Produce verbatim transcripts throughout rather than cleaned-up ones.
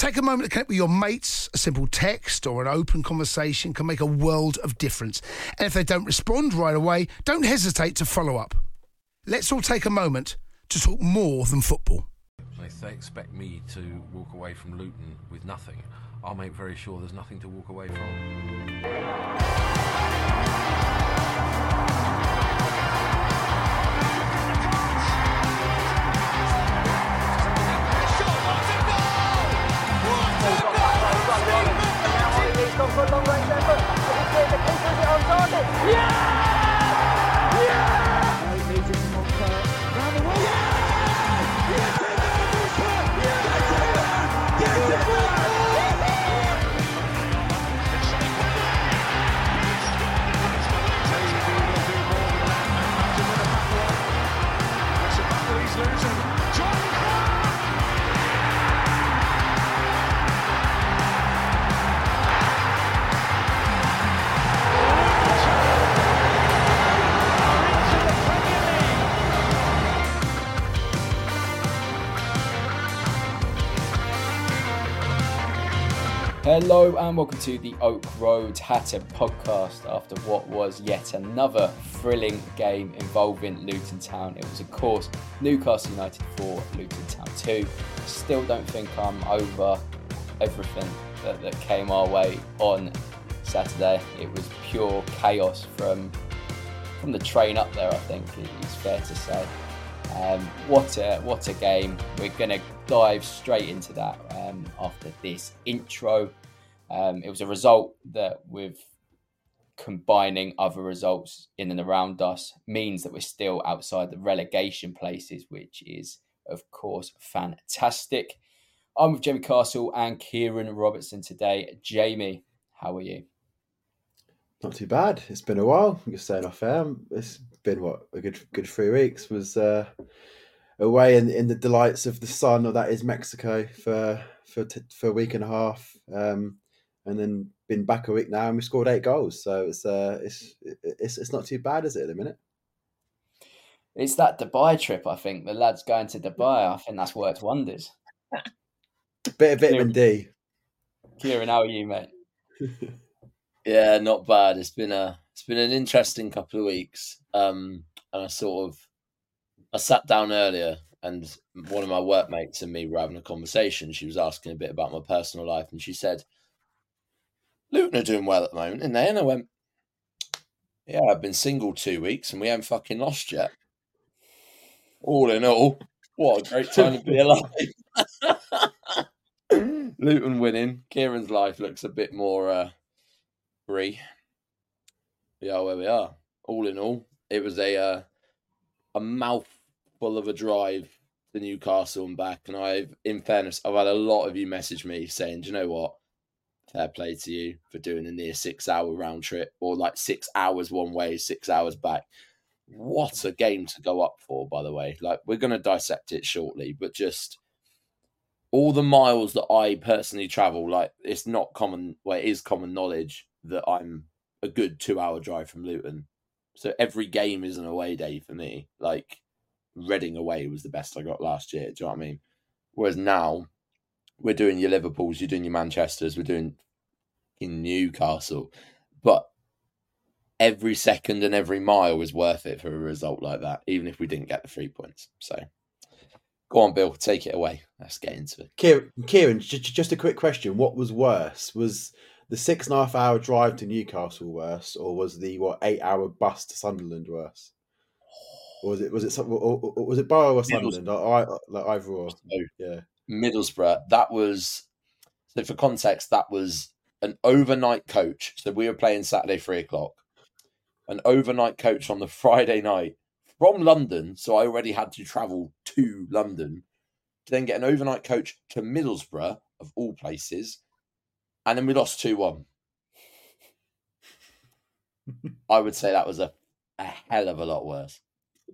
Take a moment to connect with your mates. A simple text or an open conversation can make a world of difference. And if they don't respond right away, don't hesitate to follow up. Let's all take a moment to talk more than football. If they expect me to walk away from Luton with nothing, I'll make very sure there's nothing to walk away from. Hello and welcome to the Oak Road Hatter podcast after what was yet another thrilling game involving Luton Town. It was, of course, Newcastle United four, Luton Town two. Still don't think I'm over everything that, that came our way on Saturday. It was pure chaos from, from the train up there, I think it's fair to say. Um, what a what a game. We're going to dive straight into that um, after this intro. Um, it was a result that, with combining other results in and around us, means that we're still outside the relegation places, which is, of course, fantastic. I'm with Jamie Castle and Kieran Robertson today. Jamie, how are you? Not too bad. It's been a while. I'm just saying off air. It's been, what, a good good three weeks. Was uh, away in, in the delights of the sun, or that is Mexico, for for t- for a week and a half. Um, and then been back a week now, and we scored eight goals. So it's uh, it's it's it's not too bad, is it, at the minute? It's that Dubai trip, I think. The lads going to Dubai, I think that's worked wonders. Bit of vitamin D. Kieran, how are you, mate? Yeah, not bad. It's been a it's been an interesting couple of weeks, um, and I sort of I sat down earlier, and one of my workmates and me were having a conversation. She was asking a bit about my personal life, and she said, "Luton are doing well at the moment, aren't they?" And I went, "Yeah, I've been single two weeks, and we haven't fucking lost yet." All in all, what a great time to be alive! Luton winning. Kieran's life looks a bit more. Uh, Three, we are where we are. All in all, it was a uh, a mouthful of a drive to Newcastle and back. And I've, in fairness, I've had a lot of you message me saying, "Do you know what? Fair play to you for doing a near six-hour round trip, or like six hours one way, six hours back." What a game to go up for, by the way. Like, we're going to dissect it shortly, but just all the miles that I personally travel, like, it's not common. Well, it is common knowledge that I'm a good two-hour drive from Luton. So every game is an away day for me. Like, Reading away was the best I got last year. Do you know what I mean? Whereas now, we're doing your Liverpools, you're doing your Manchesters, we're doing in Newcastle. But every second and every mile was worth it for a result like that, even if we didn't get the three points. So go on, Bill, take it away. Let's get into it. Kieran, Kieran just a quick question. What was worse? Was the six and a half hour drive to Newcastle worse, or was the what eight hour bus to Sunderland worse? Or was it was it some, or, or, or was it Borough or Sunderland? I, I, like either or. So, yeah, Middlesbrough. That was so. For context, that was an overnight coach. So we were playing Saturday three o'clock. An overnight coach on the Friday night from London. So I already had to travel to London to then get an overnight coach to Middlesbrough of all places, and then we lost two one. I would say that was a, a hell of a lot worse.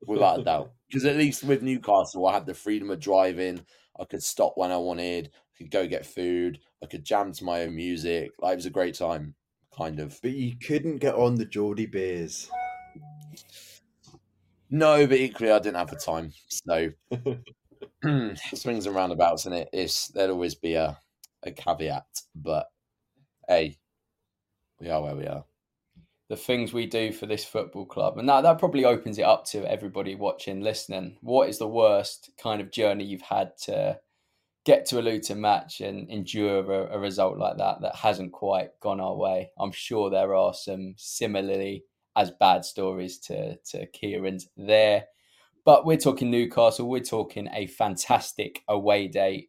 Without a doubt. Because at least with Newcastle, I had the freedom of driving. I could stop when I wanted. I could go get food. I could jam to my own music. Like, it was a great time, kind of. But you couldn't get on the Geordie beers. No, but equally, I didn't have the time. So, swings and roundabouts in it. It's, there'd always be a, a caveat. But, hey, we are where we are. The things we do for this football club. And that, that probably opens it up to everybody watching, listening. What is the worst kind of journey you've had to get to a Luton match and endure a, a result like that that hasn't quite gone our way? I'm sure there are some similarly as bad stories to, to Kieran's there. But we're talking Newcastle. We're talking a fantastic away day.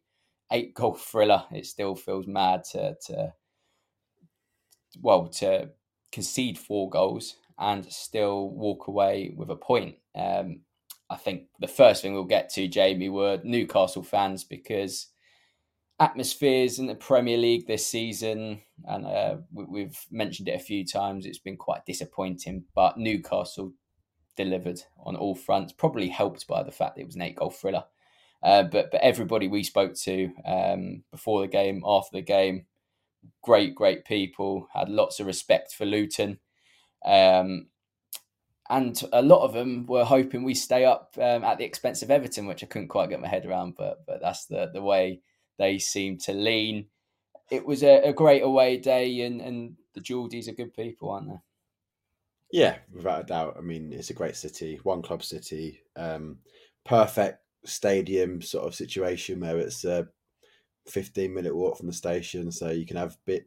Eight-goal thriller. It still feels mad to... to well, to... concede four goals and still walk away with a point. Um, I think the first thing we'll get to, Jamie, were Newcastle fans, because atmospheres in the Premier League this season, and uh, we, we've mentioned it a few times, it's been quite disappointing, but Newcastle delivered on all fronts, probably helped by the fact that it was an eight-goal thriller. Uh, but, but everybody we spoke to um, before the game, after the game, Great, great people, had lots of respect for Luton. Um, and a lot of them were hoping we stay up um, at the expense of Everton, which I couldn't quite get my head around, but but that's the, the way they seem to lean. It was a, a great away day, and, and the Geordies are good people, aren't they? Yeah, without a doubt. I mean, it's a great city, one club city, um, perfect stadium sort of situation where it's... Uh, fifteen minute walk from the station, so you can have bit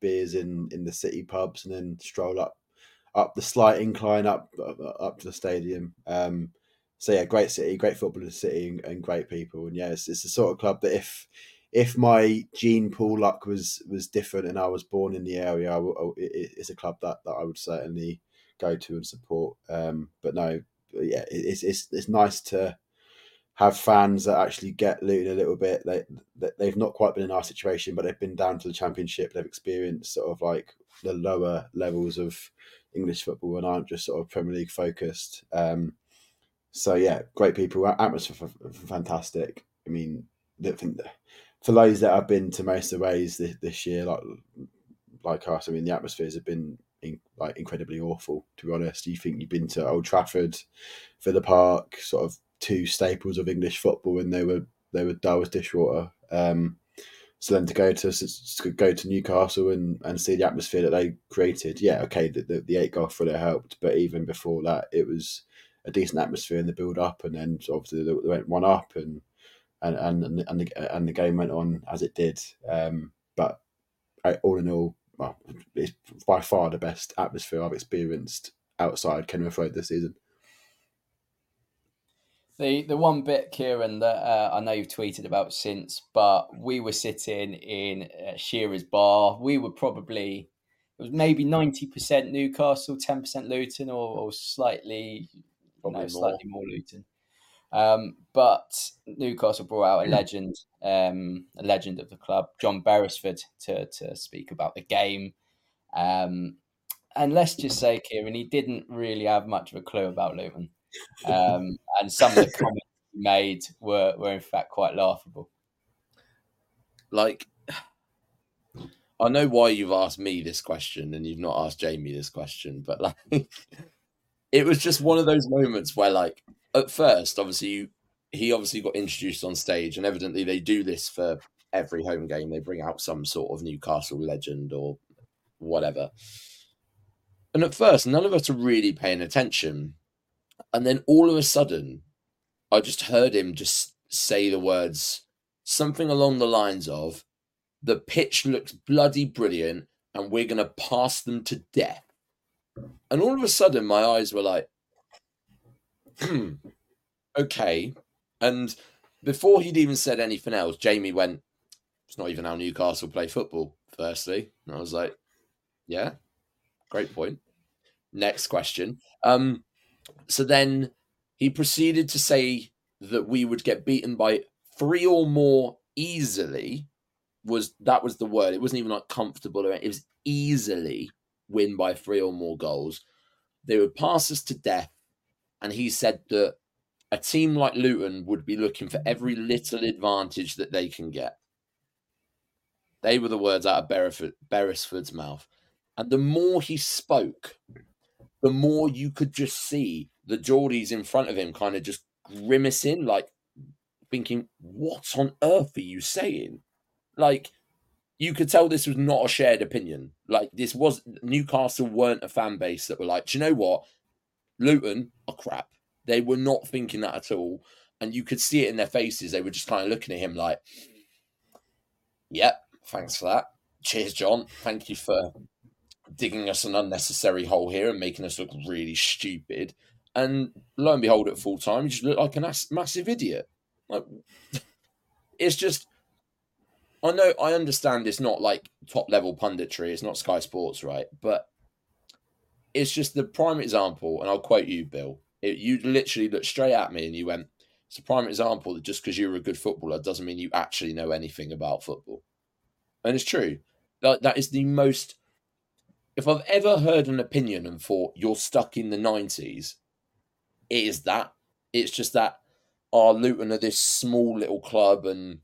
beers in in the city pubs and then stroll up up the slight incline up up, up to the stadium. Um so yeah, great city, great footballer city, and, and great people. And yeah, it's, it's the sort of club that if if my gene pool luck was was different and I was born in the area, I w- it, it's a club that, that I would certainly go to and support. Um but no, yeah, it's it's it's nice to have fans that actually get Luton a little bit. They, they've not quite been in our situation, but they've been down to the Championship. They've experienced sort of like the lower levels of English football and aren't just sort of Premier League focused. Um, so, yeah, great people. Atmosphere fantastic. I mean, for those that have been to most aways this, this year, like like us, I mean, the atmospheres have been in, like incredibly awful, to be honest. You think you've been to Old Trafford, Villa Park, sort of two staples of English football, and they were they were dull as dishwater. Um, so then to go to to go to Newcastle and, and see the atmosphere that they created, yeah, okay, the the, the eight goal thriller helped, but even before that, it was a decent atmosphere in the build up, and then obviously they went one up, and and and and the, and the game went on as it did. Um, but all in all, well, it's by far the best atmosphere I've experienced outside Kenilworth Road this season. The the one bit, Kieran, that uh, I know you've tweeted about since, but we were sitting in uh, Shearer's bar. We were probably, it was maybe ninety percent Newcastle, ten percent Luton, or, or slightly, you know, slightly more Luton. Um, but Newcastle brought out a legend, um, a legend of the club, John Beresford, to, to speak about the game. Um, and let's just say, Kieran, he didn't really have much of a clue about Luton. Um, and some of the comments he made were, were in fact quite laughable. Like, I know why you've asked me this question and you've not asked Jamie this question, but like, it was just one of those moments where, like, at first, obviously, you, he obviously got introduced on stage, and evidently they do this for every home game. They bring out some sort of Newcastle legend or whatever. And at first, none of us were really paying attention. And then all of a sudden, I just heard him just say the words, something along the lines of, the pitch looks bloody brilliant and we're going to pass them to death. And all of a sudden, my eyes were like, okay. And before he'd even said anything else, Jamie went, it's not even how Newcastle play football, firstly. And I was like, yeah, great point. Next question. Um, so then he proceeded to say that we would get beaten by three or more easily. Was that was the word. It wasn't even like comfortable. It was easily win by three or more goals. They would pass us to death. And he said that a team like Luton would be looking for every little advantage that they can get. They were the words out of Beresford, Beresford's mouth. And the more he spoke, the more you could just see the Geordies in front of him kind of just grimacing, like thinking, what on earth are you saying? Like, you could tell this was not a shared opinion. Like, this was Newcastle weren't a fan base that were like, do you know what? Luton are crap. They were not thinking that at all. And you could see it in their faces. They were just kind of looking at him like, yep, thanks for that. Cheers, John. Thank you for digging us an unnecessary hole here and making us look really stupid. And lo and behold, at full time, you just look like a massive idiot. Like, it's just, I know, I understand it's not like top level punditry. It's not Sky Sports, right? But it's just the prime example. And I'll quote you, Bill. It, you literally looked straight at me and you went, it's a prime example that just because you're a good footballer doesn't mean you actually know anything about football. And it's true. That, that is the most... If I've ever heard an opinion and thought, you're stuck in the nineties, it is that. It's just that, oh, Luton are this small little club and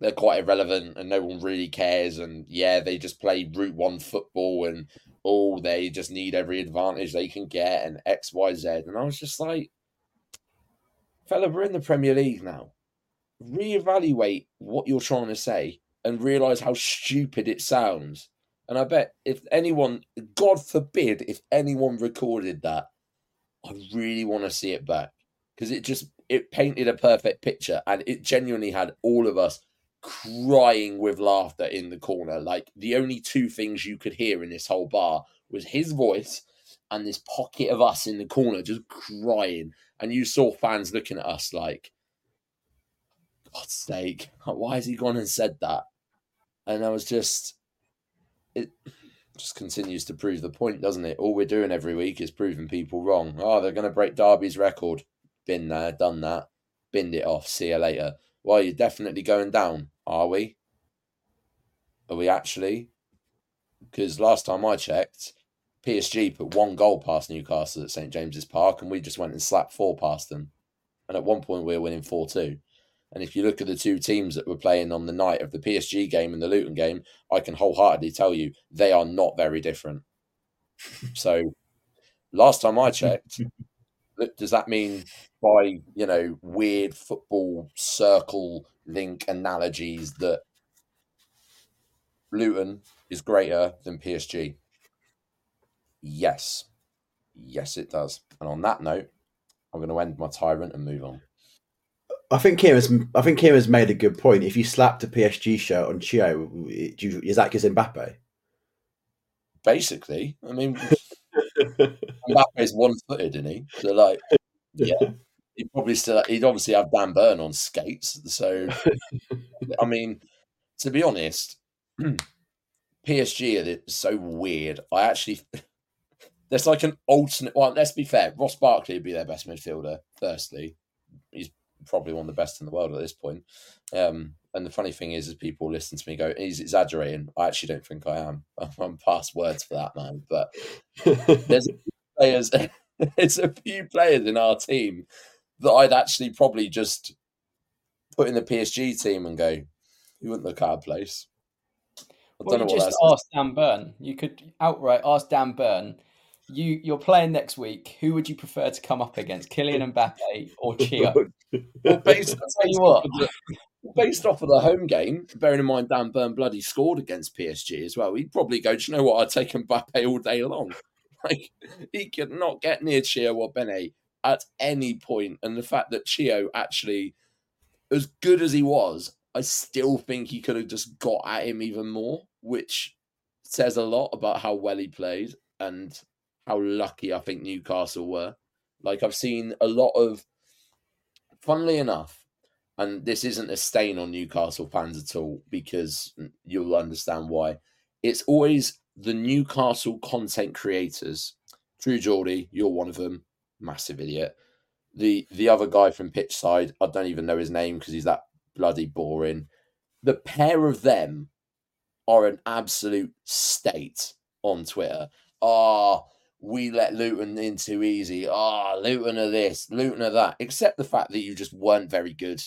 they're quite irrelevant and no one really cares. And yeah, they just play Route one football and... oh, they just need every advantage they can get and X, Y, Z. And I was just like, fella, we're in the Premier League now. Reevaluate what you're trying to say and realise how stupid it sounds. And I bet if anyone, God forbid, if anyone recorded that, I really want to see it back. Because it just, it painted a perfect picture and it genuinely had all of us crying with laughter in the corner. Like, the only two things you could hear in this whole bar was his voice and this pocket of us in the corner just crying. And you saw fans looking at us like, God's sake, why has he gone and said that? And I was just, it just continues to prove the point, doesn't it? All we're doing every week is proving people wrong. Oh, they're going to break Derby's record. Been there, done that. Binned it off. See you later. Well, you're definitely going down, are we? Are we actually? Because last time I checked, P S G put one goal past Newcastle at Saint James's Park and we just went and slapped four past them. And at one point we were winning four two. And if you look at the two teams that were playing on the night of the P S G game and the Luton game, I can wholeheartedly tell you they are not very different. So last time I checked... does that mean by, you know, weird football circle link analogies that Luton is greater than P S G? Yes. Yes, it does. And on that note, I'm going to end my tirade and move on. I think Kieran's, I think Kieran's made a good point. If you slapped a P S G shirt on Chio, is that because Mbappe? Basically. I mean... Mbappe's one-footed, isn't he? So, like, yeah, he probably still he'd obviously have Dan Burn on skates. So, I mean, to be honest, P S G are so weird. I actually, there's like an alternate. Well, let's be fair. Ross Barkley would be their best midfielder. Firstly, he's probably one of the best in the world at this point. Um, and the funny thing is, is people listen to me go, he's exaggerating. I actually don't think I am. I'm past words for that, man. But there's a few players, there's a few players in our team that I'd actually probably just put in the P S G team and go, you wouldn't look out of place. I well, don't know you what just ask Dan Burn. You could outright ask Dan Burn, you, you're playing next week. Who would you prefer to come up against, Kylian Mbappe or Chio? Well, based, tell you what. Based off of the home game, bearing in mind Dan Burn bloody scored against P S G as well, he'd probably go, do you know what, I'd take Mbappe all day long. Like, he could not get near Chiedozie Ogbene at any point. And the fact that Chio actually, as good as he was, I still think he could have just got at him even more, which says a lot about how well he played and how lucky I think Newcastle were. Like, I've seen a lot of, funnily enough, and this isn't a stain on Newcastle fans at all, because you'll understand why. It's always the Newcastle content creators. True Geordie, you're one of them. Massive idiot. The the other guy from Pitchside, I don't even know his name because he's that bloody boring. The pair of them are an absolute state on Twitter. Ah, oh, we let Luton in too easy. Ah, oh, Luton are this, Luton are that. Except the fact that you just weren't very good.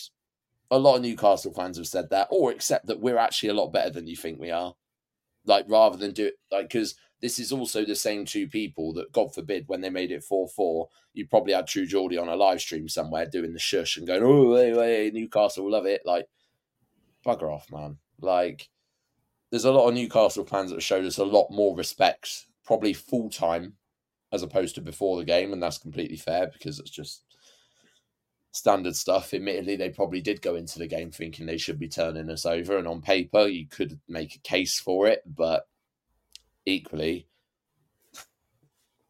A lot of Newcastle fans have said that, or except that we're actually a lot better than you think we are. Like, rather than do it, like, because this is also the same two people that, God forbid, when they made it four four, you probably had True Geordie on a live stream somewhere doing the shush and going, oh, hey, hey, Newcastle, love it. Like, bugger off, man. Like, there's a lot of Newcastle fans that showed us a lot more respect, probably full-time, as opposed to before the game, and that's completely fair because it's just standard stuff. Admittedly, they probably did go into the game thinking they should be turning us over, and on paper, you could make a case for it, but equally,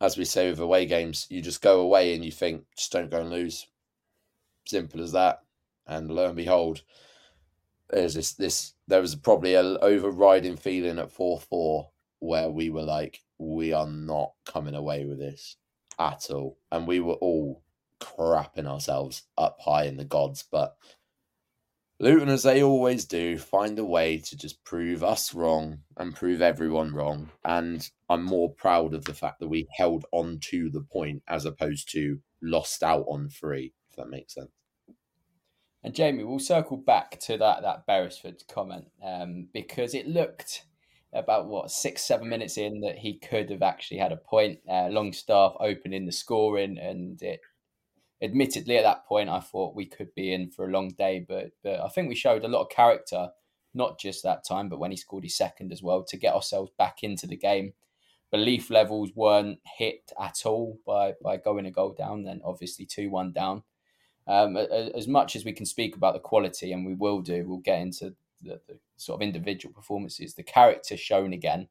as we say with away games, you just go away and you think, just don't go and lose. Simple as that. And lo and behold, there's this, this there was probably an overriding feeling at four four where we were like, we are not coming away with this at all. And we were all crapping ourselves up high in the gods. But Luton, as they always do, find a way to just prove us wrong and prove everyone wrong. And I'm more proud of the fact that we held on to the point as opposed to lost out on three, if that makes sense. And Jamie, we'll circle back to that that Beresford comment um, because it looked about, what, six, seven minutes in that he could have actually had a point. Uh, Longstaff opening the scoring, and it admittedly, at that point, I thought we could be in for a long day, but, but I think we showed a lot of character, not just that time, but when he scored his second as well, to get ourselves back into the game. Belief levels weren't hit at all by, by going a goal down, then obviously two one down. Um, as much as we can speak about the quality, and we will do, we'll get into the, the sort of individual performances, the character shown again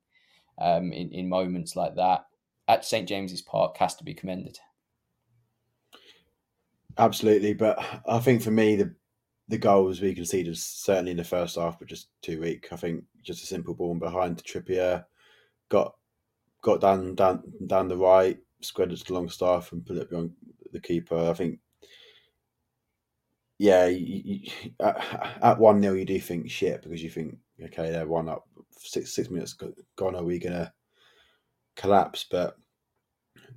um, in, in moments like that at Saint James's Park has to be commended. Absolutely, but I think for me, the the goals we conceded, certainly in the first half, were just too weak. I think just a simple ball behind to Trippier, got got down down down the right, squared it to Longstaff and put it beyond the keeper. I think, yeah, you, you, at one nil you do think shit because you think, okay, they're one up, six six minutes gone, are we gonna collapse? But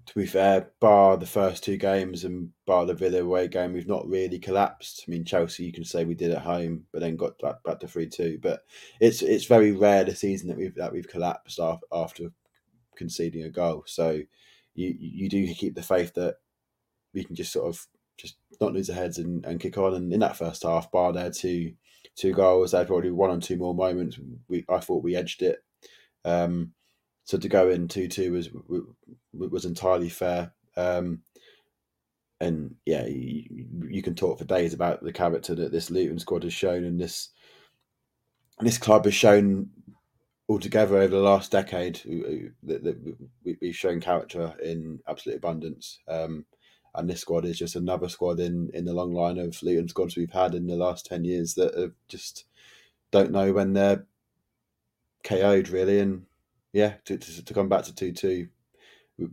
to be fair, bar the first two games and bar the Villa away game, we've not really collapsed. I mean, Chelsea, you can say we did at home, but then got back, back to three two. But it's it's very rare the season that we've that we've collapsed after, after conceding a goal. So you you do keep the faith that we can just sort of just not lose our heads and, and kick on. And in that first half, bar their two two goals, they had probably one or two more moments. We I thought we edged it. Um, So to go in two two was was entirely fair. Um, and yeah, you, you can talk for days about the character that this Luton squad has shown and this this club has shown altogether over the last decade. That, that we, we've shown character in absolute abundance. Um, and this squad is just another squad in, in the long line of Luton squads we've had in the last ten years that have just don't know when they're K O'd, really. And yeah, to, to to come back to two two,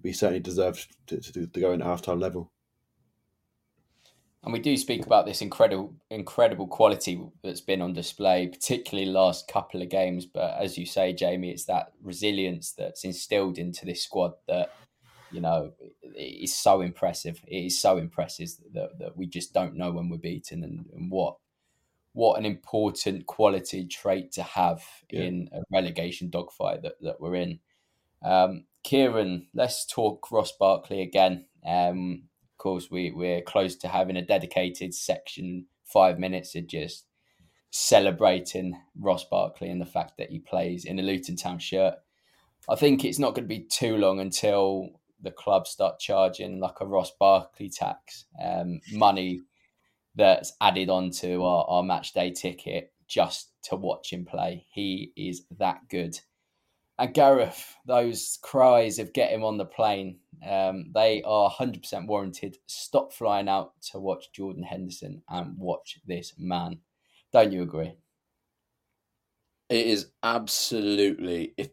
we certainly deserve to, to, to go in at half-time level. And we do speak about this incredible incredible quality that's been on display, particularly last couple of games. But as you say, Jamie, it's that resilience that's instilled into this squad that, you know, is so impressive. It is so impressive that, that we just don't know when we're beaten, and, and what. What an important quality trait to have yeah. in a relegation dogfight that, that we're in. Um, Kieran, let's talk Ross Barkley again. Um, of course, we, we're close to having a dedicated section, five minutes of just celebrating Ross Barkley and the fact that he plays in a Luton Town shirt. I think it's not going to be too long until the club start charging like a Ross Barkley tax, um, money that's added onto our, our match day ticket just to watch him play. He is that good. And Gareth, those cries of get him on the plane, um, they are one hundred percent warranted. Stop flying out to watch Jordan Henderson and watch this man. Don't you agree? It is absolutely... If...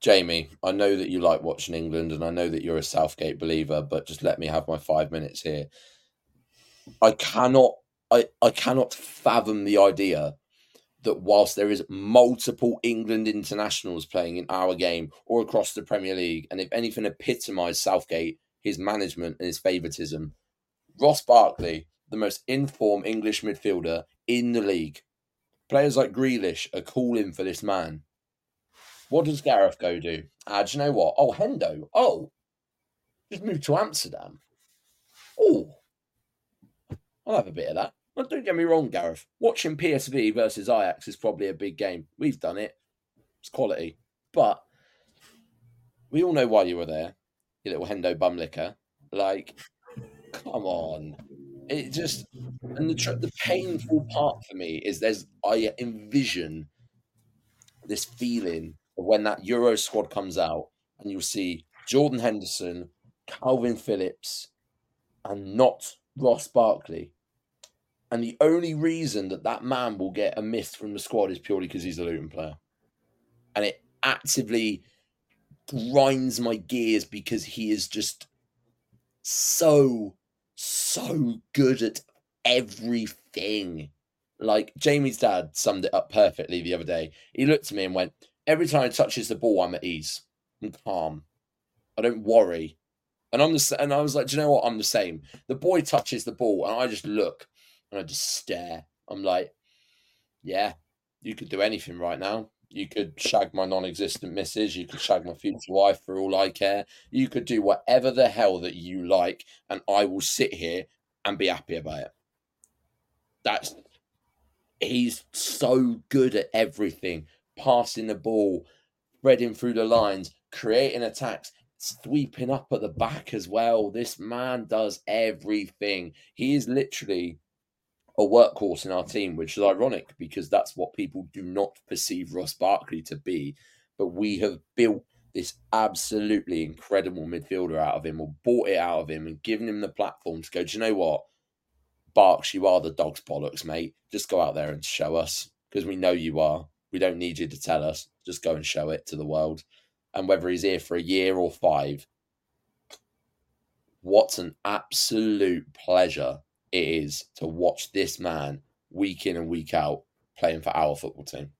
Jamie, I know that you like watching England and I know that you're a Southgate believer, but just let me have my five minutes here. I cannot, I, I cannot fathom the idea that whilst there is multiple England internationals playing in our game or across the Premier League, and if anything epitomised Southgate, his management and his favouritism, Ross Barkley, the most in-form English midfielder in the league. Players like Grealish are calling for this man. What does Gareth go do? Ah, do you know what? Oh, Hendo. Oh, just moved to Amsterdam. Oh, I'll have a bit of that. Well, don't get me wrong, Gareth. Watching P S V versus Ajax is probably a big game. We've done it. It's quality. But we all know why you were there, you little Hendo bumlicker. Like, come on. It just... And the, the painful part for me is there's... I envision this feeling of when that Euro squad comes out and you'll see Jordan Henderson, Calvin Phillips, and not Ross Barkley. And the only reason that that man will get a miss from the squad is purely because he's a Luton player. And it actively grinds my gears because he is just so, so good at everything. Like Jamie's dad summed it up perfectly the other day. He looked at me and went, every time he touches the ball, I'm at ease. I'm calm. I don't worry. And, I'm the, and I was like, do you know what? I'm the same. The boy touches the ball and I just look. And I just stare. I'm like, yeah, you could do anything right now. You could shag my non-existent missus. You could shag my future wife for all I care. You could do whatever the hell that you like. And I will sit here and be happy about it. That's, he's so good at everything. Passing the ball, threading through the lines, creating attacks, sweeping up at the back as well. This man does everything. He is literally a workhorse in our team, which is ironic because that's what people do not perceive Ross Barkley to be. But we have built this absolutely incredible midfielder out of him, or bought it out of him and given him the platform to go, do you know what? Barks, you are the dog's bollocks, mate. Just go out there and show us because we know you are. We don't need you to tell us. Just go and show it to the world. And whether he's here for a year or five, what an absolute pleasure it is to watch this man week in and week out playing for our football team.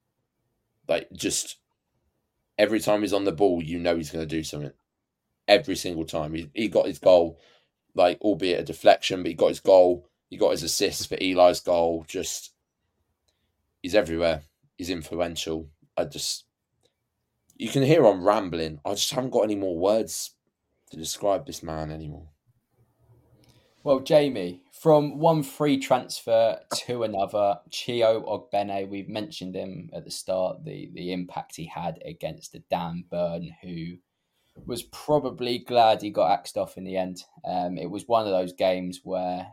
Like, just every time he's on the ball, you know he's going to do something. Every single time. He, he got his goal, like, albeit a deflection, but he got his goal. He got his assist for Eli's goal. Just, he's everywhere. He's influential. I just, you can hear I'm rambling. I just haven't got any more words to describe this man anymore. Well, Jamie, from one free transfer to another, Chiedozie Ogbene, we've mentioned him at the start, the, the impact he had against Dan Burn, who was probably glad he got axed off in the end. Um, it was one of those games where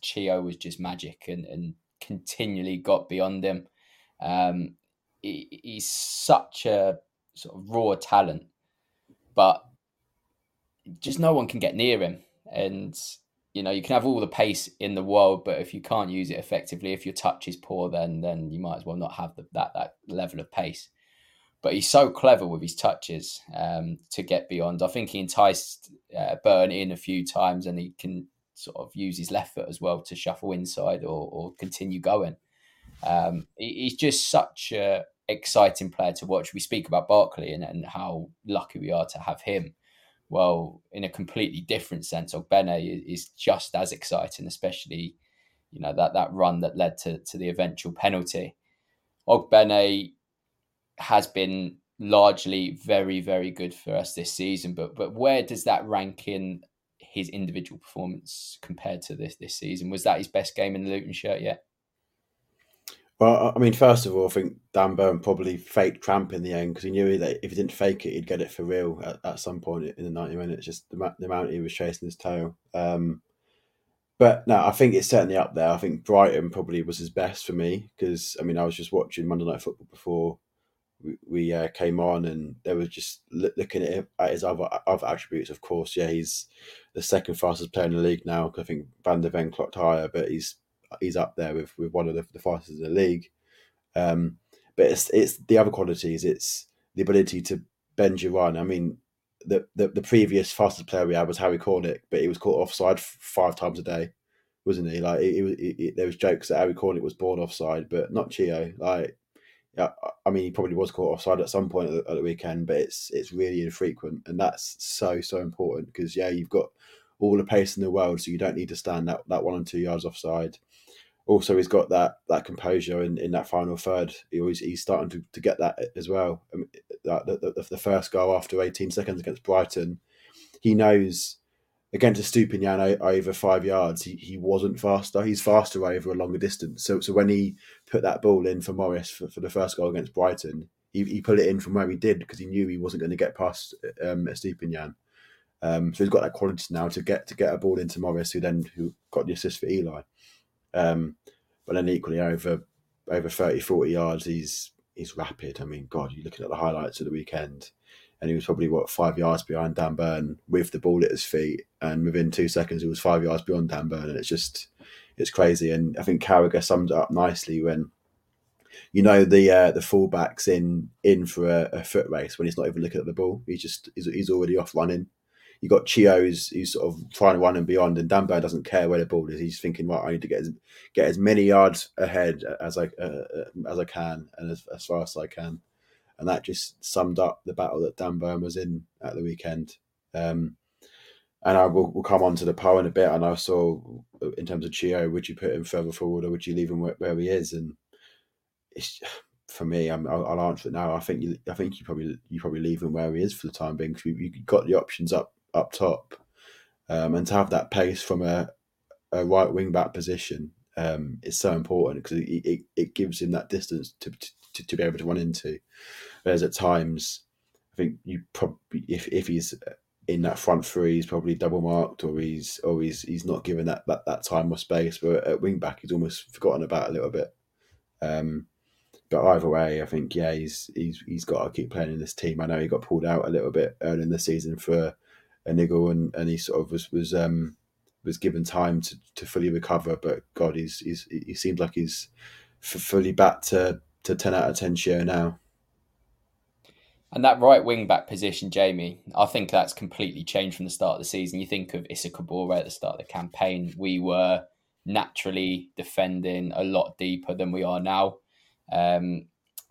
Chiedozie was just magic and, and continually got beyond him. Um, he, he's such a sort of raw talent, but just no one can get near him. And... You know, you can have all the pace in the world, but if you can't use it effectively, if your touch is poor, then then you might as well not have the, that that level of pace. But he's so clever with his touches um, to get beyond. I think he enticed uh, Burn in a few times, and he can sort of use his left foot as well to shuffle inside or, or continue going. Um, he, he's just such an exciting player to watch. We speak about Barkley and, and how lucky we are to have him. Well, in a completely different sense, Ogbene is just as exciting, especially, you know, that, that run that led to, to the eventual penalty. Ogbene has been largely very, very good for us this season, but but where does that rank in his individual performance compared to this this season? Was that his best game in the Luton shirt yet? Well, I mean, first of all, I think Dan Burn probably faked cramp in the end because he knew that if he didn't fake it, he'd get it for real at, at some point in the ninety minutes, just the, the amount he was chasing his tail. Um, but no, I think it's certainly up there. I think Brighton probably was his best for me because, I mean, I was just watching Monday Night Football before we, we uh, came on and they were just looking at, him, at his other, other attributes, of course. Yeah, he's the second fastest player in the league now because I think Van der Ven clocked higher, but he's he's up there with, with one of the, the fastest in the league. Um, but it's it's the other qualities. It's the ability to bend your run. I mean, the, the, the previous fastest player we had was Harry Cornick, but he was caught offside five times a day, wasn't he? Like, he, he, he, there was jokes that Harry Cornick was born offside, but not Chio. Like, I mean, he probably was caught offside at some point at the, at the weekend, but it's it's really infrequent. And that's so, so important because, yeah, you've got all the pace in the world, so you don't need to stand that, that one and two yards offside. Also, he's got that that composure in, in that final third. He always, he's starting to, to get that as well. I mean, the, the, the first goal after eighteen seconds against Brighton, he knows against a Estupiñán over five yards, he, he wasn't faster. He's faster over a longer distance. So so when he put that ball in for Morris for, for the first goal against Brighton, he, he put it in from where he did because he knew he wasn't going to get past um, Estupiñán. Um, so he's got that quality now to get to get a ball into Morris, who then who got the assist for Eli. Um, but then equally over over thirty, forty yards, he's he's rapid. I mean, God, you're looking at the highlights of the weekend, and he was probably, what, five yards behind Dan Burn with the ball at his feet, and within two seconds, he was five yards beyond Dan Burn, and it's just, it's crazy. And I think Carragher summed it up nicely when, you know, the uh, the fullback's in in for a, a foot race when he's not even looking at the ball. He's just he's, he's already off running. You got Chio who's, who's sort of trying to run and beyond, and Dan Burn doesn't care where the ball is. He's thinking, right, I need to get as, get as many yards ahead as I uh, as I can and as, as far as I can. And that just summed up the battle that Dan Burn was in at the weekend. Um, and I will we'll come on to the poll in a bit. And I saw, in terms of Chio, would you put him further forward or would you leave him where, where he is? And it's, for me, I'm, I'll, I'll answer it now. I think you, I think you probably you probably leave him where he is for the time being because you, you've got the options up. up top um, and to have that pace from a, a right wing back position um, is so important because it, it, it gives him that distance to, to to be able to run into. Whereas at times, I think you probably, if, if he's in that front three, he's probably double marked or he's or he's, he's not given that, that, that time or space, but at wing back he's almost forgotten about a little bit. Um, but either way, I think, yeah, he's, he's he's got to keep playing in this team. I know he got pulled out a little bit early in the season for a niggle, and, and he sort of was was um was given time to, to fully recover. But God, he's he's he seems like he's f- fully back to, to ten out of ten share now. And that right wing back position, Jamie, I think that's completely changed from the start of the season. You think of Issa Kaboré at the start of the campaign. We were naturally defending a lot deeper than we are now. Um,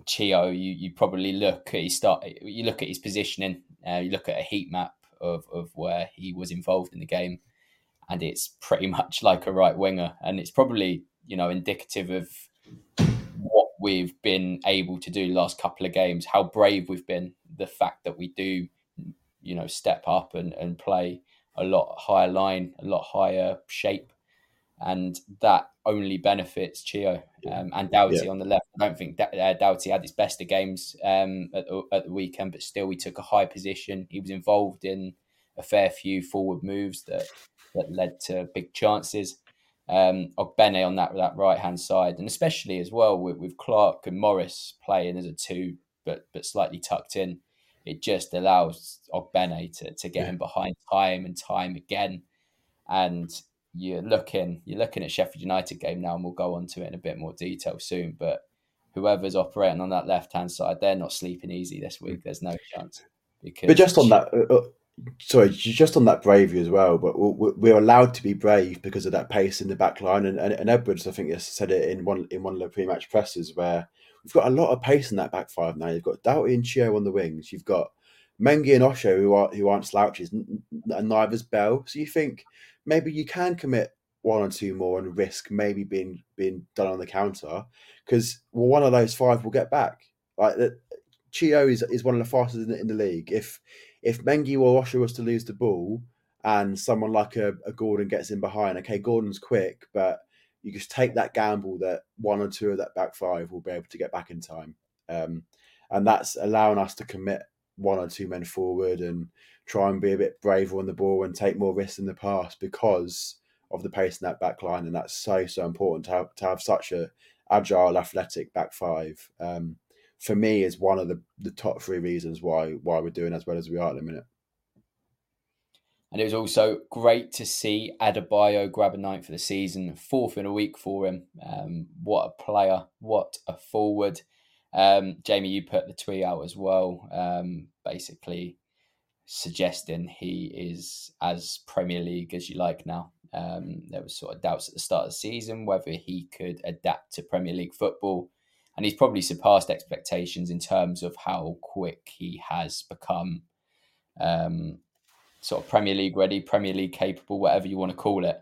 Chio, you you probably look at his start. You look at his positioning. Uh, you look at a heat map of of where he was involved in the game, and it's pretty much like a right winger, and it's probably, you know, indicative of what we've been able to do the last couple of games, how brave we've been, the fact that we do, you know, step up and, and play a lot higher line, a lot higher shape, and that only benefits Chio um, and Doughty yeah. on the left. I don't think uh, Doughty had his best of games um, at, at the weekend, but still he took a high position. He was involved in a fair few forward moves that, that led to big chances. Um, Ogbene on that that right-hand side, and especially as well with, with Clark and Morris playing as a two, but but slightly tucked in, it just allows Ogbene to, to get yeah. him behind time and time again. And You're looking, you're looking at Sheffield United game now, and we'll go on to it in a bit more detail soon. But whoever's operating on that left-hand side, they're not sleeping easy this week. There's no chance. Because but just on that, uh, uh, sorry, just on that bravery as well. But we're, we're allowed to be brave because of that pace in the back line. And, and, and Edwards, I think, has said it in one in one of the pre-match presses, where we've got a lot of pace in that back five now. You've got Doughty and Chio on the wings. You've got Mengi and Osho, who aren't who aren't slouches, and neither's Bell. So you think, maybe you can commit one or two more and risk maybe being being done on the counter, because one of those five will get back. Like that, Chio is, is one of the fastest in the, in the league. If if Mengi or Osho was to lose the ball and someone like a, a Gordon gets in behind, okay, Gordon's quick, but you just take that gamble that one or two of that back five will be able to get back in time. Um, and that's allowing us to commit one or two men forward and try and be a bit braver on the ball and take more risks in the pass because of the pace in that back line. And that's so, so important to have, to have such a agile, athletic back five. Um, for me, is one of the, the top three reasons why why we're doing as well as we are at the minute. And it was also great to see Adebayo grab a ninth for the season, fourth in a week for him. Um, what a player, what a forward. Um, Jamie, you put the tweet out as well, um, basically suggesting he is as Premier League as you like now. Um, there was sort of doubts at the start of the season whether he could adapt to Premier League football. And he's probably surpassed expectations in terms of how quick he has become um, sort of Premier League ready, Premier League capable, whatever you want to call it.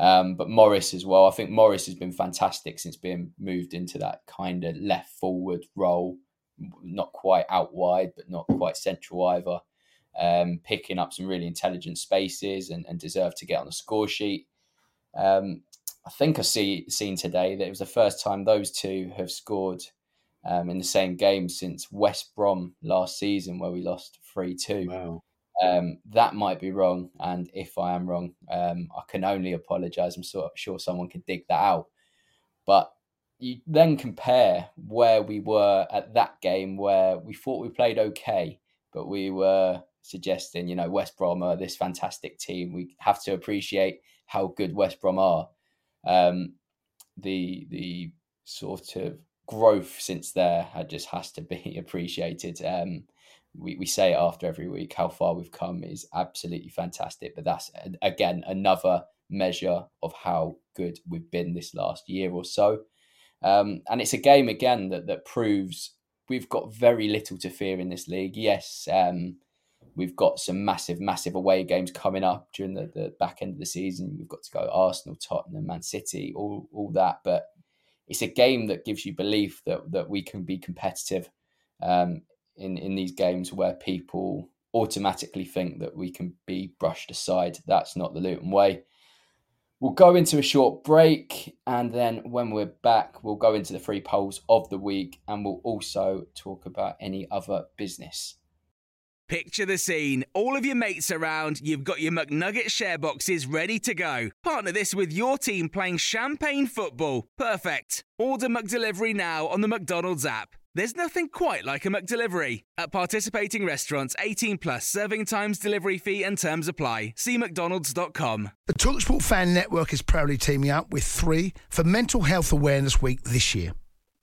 Um, but Morris as well. I think Morris has been fantastic since being moved into that kind of left forward role. Not quite out wide, but not quite central either. Um, picking up some really intelligent spaces and, and deserve to get on the score sheet. Um, I think I see seen today that it was the first time those two have scored um, in the same game since West Brom last season where we lost three two. Wow. Um, that might be wrong, and if I am wrong, um, I can only apologise. I'm sort of sure someone can dig that out. But you then compare where we were at that game where we thought we played okay, but we were suggesting, you know, West Brom are this fantastic team. We have to appreciate how good West Brom are. Um, the the sort of growth since there just has to be appreciated. Um, we, we say it after every week, how far we've come is absolutely fantastic. But that's, again, another measure of how good we've been this last year or so. Um, and it's a game, again, that, that proves we've got very little to fear in this league. Yes, um, we've got some massive, massive away games coming up during the, the back end of the season. We've got to go Arsenal, Tottenham, Man City, all all that. But it's a game that gives you belief that that we can be competitive um, in, in these games where people automatically think that we can be brushed aside. That's not the Luton way. We'll go into a short break, and then when we're back, we'll go into the three polls of the week, and we'll also talk about any other business. Picture the scene. All of your mates around, you've got your McNugget share boxes ready to go. Partner this with your team playing champagne football. Perfect. Order McDelivery now on the McDonald's app. There's nothing quite like a McDelivery. At participating restaurants, eighteen plus, serving times, delivery fee and terms apply. See mcdonalds dot com. The TalkSport Fan Network is proudly teaming up with three for Mental Health Awareness Week this year.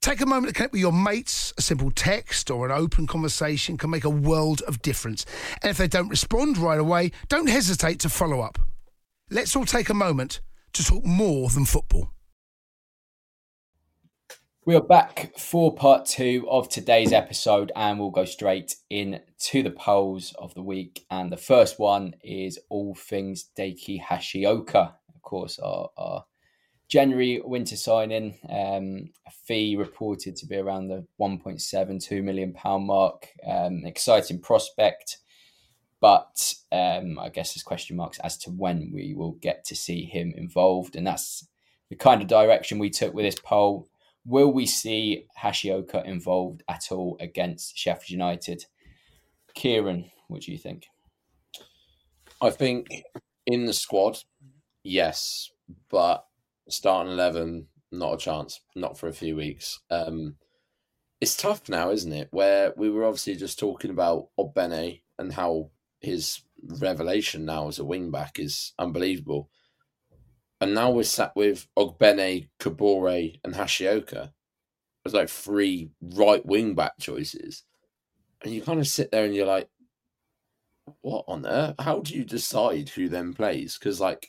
Take a moment to connect with your mates. A simple text or an open conversation can make a world of difference. And if they don't respond right away, don't hesitate to follow up. Let's all take a moment to talk more than football. We are back for part two of today's episode, and we'll go straight in to the polls of the week. And the first one is all things Daiki Hashioka. Of course, our... our January winter signing, um, a fee reported to be around the one point seven two million pounds mark. Um, exciting prospect, but um, I guess there's question marks as to when we will get to see him involved. And that's the kind of direction we took with this poll. Will we see Hashioka involved at all against Sheffield United? Kieran, what do you think? I think in the squad, yes, but starting eleven, not a chance, not for a few weeks. Um, it's tough now, isn't it? Where we were obviously just talking about Ogbene and how his revelation now as a wing-back is unbelievable. And now we're sat with Ogbene, Kaboré and Hashioka. There's like three right wing-back choices. And you kind of sit there and you're like, what on earth? How do you decide who then plays? Because like...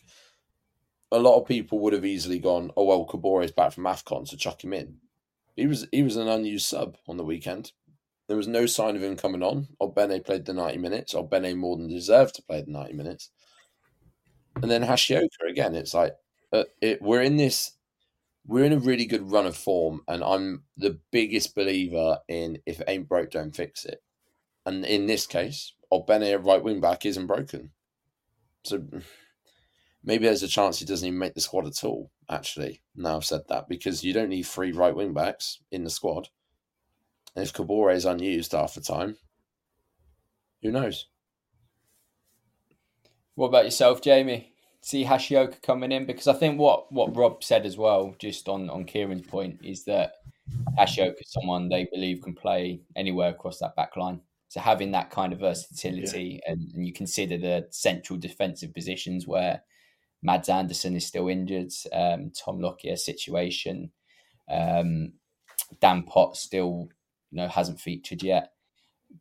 a lot of people would have easily gone, oh, well, Kaboré is back from AFCON, so chuck him in. He was he was an unused sub on the weekend. There was no sign of him coming on. Ogbene played the ninety minutes. Ogbene more than deserved to play the ninety minutes. And then Hashioka again. It's like uh, it, we're in this. We're in a really good run of form, and I'm the biggest believer in if it ain't broke, don't fix it. And in this case, Ogbene, a right wing back, isn't broken. So maybe there's a chance he doesn't even make the squad at all, actually, now I've said that, because you don't need three right wing backs in the squad. And if Kaboré is unused half the time, who knows? What about yourself, Jamie? See Hashioka coming in? Because I think what, what Rob said as well, just on, on Kieran's point, is that Hashioka is someone they believe can play anywhere across that back line. So having that kind of versatility, yeah. and, and you consider the central defensive positions where Mads Anderson is still injured, um, Tom Lockyer situation, um, Dan Potts still you know, hasn't featured yet.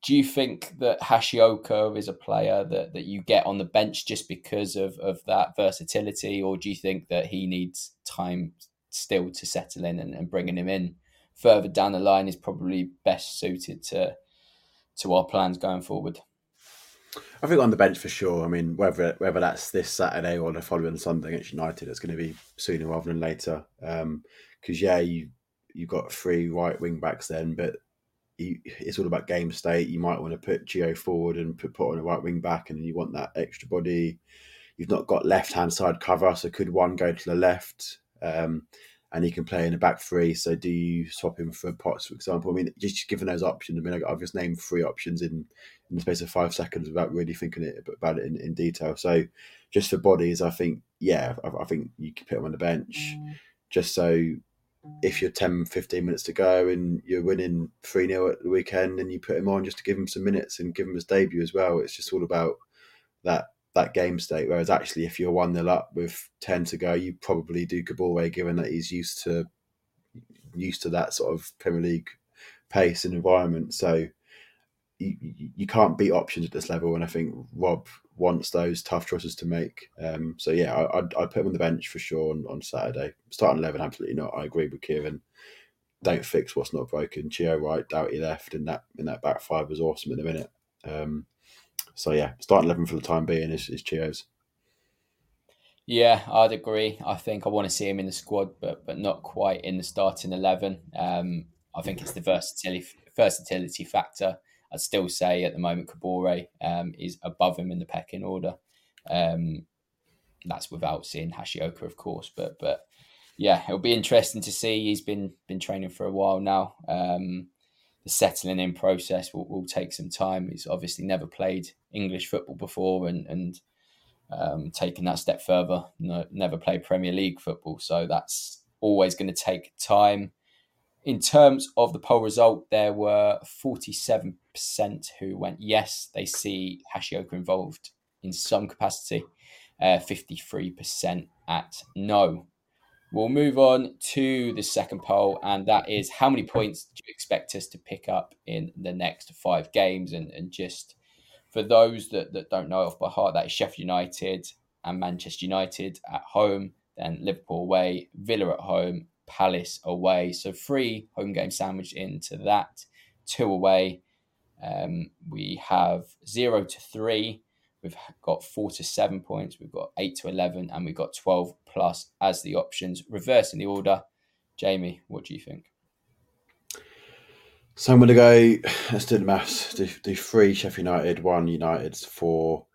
Do you think that Hashioka is a player that, that you get on the bench just because of, of that versatility, or do you think that he needs time still to settle in, and, and bringing him in further down the line is probably best suited to to our plans going forward? I think on the bench for sure. I mean, whether whether that's this Saturday or the following Sunday against United, it's going to be sooner rather than later. Because, um, yeah, you, you've got three right wing backs then, but you, it's all about game state. You might want to put Gio forward and put, put on a right wing back, and you want that extra body. You've not got left-hand side cover, so could one go to the left? Um, and he can play in the back three. So do you swap him for Potts, for example? I mean, just given those options, I mean, I've just named three options in, in the space of five seconds without really thinking it, about it in, in detail. So just for bodies, I think, yeah, I, I think you can put him on the bench just so if you're ten, fifteen minutes to go and you're winning three nil at the weekend, and you put him on just to give him some minutes and give him his debut as well. It's just all about that that game state, whereas actually if you're one nil up with ten to go, you probably do Kaboré, given that he's used to used to that sort of Premier League pace and environment. So you, you can't beat options at this level, and I think Rob wants those tough choices to make. Um, so yeah, I, I'd, I'd put him on the bench for sure on, on Saturday. Starting eleven, absolutely not. I agree with Kieran. Don't fix what's not broken. Chio right, Doughty left, and that in that back five was awesome in a minute. Um, So, yeah, starting eleven for the time being is, is Chio's. Yeah, I'd agree. I think I want to see him in the squad, but but not quite in the starting eleven. Um, I think it's the versatility versatility factor. I'd still say at the moment Kaboré um, is above him in the pecking order. Um, that's without seeing Hashioka, of course. But, but yeah, it'll be interesting to see. He's been, been training for a while now. Um The settling in process will, will take some time. He's obviously never played English football before, and and um, taking that step further, no, never played Premier League football. So that's always going to take time. In terms of the poll result, there were forty-seven percent who went yes, they see Hashioka involved in some capacity, uh, fifty-three percent at no. We'll move on to the second poll, and that is how many points do you expect us to pick up in the next five games? And, and just for those that, that don't know off by heart, that is Sheffield United and Manchester United at home, then Liverpool away, Villa at home, Palace away. So three home games sandwiched into that, two away. Um, we have zero to three. We've got four to seven points. We've got eight to eleven, and we've got twelve plus as the options. Reversing the order, Jamie, what do you think? So I'm going to go. Let's do the maths. Do, do three Sheffield United, one United's four,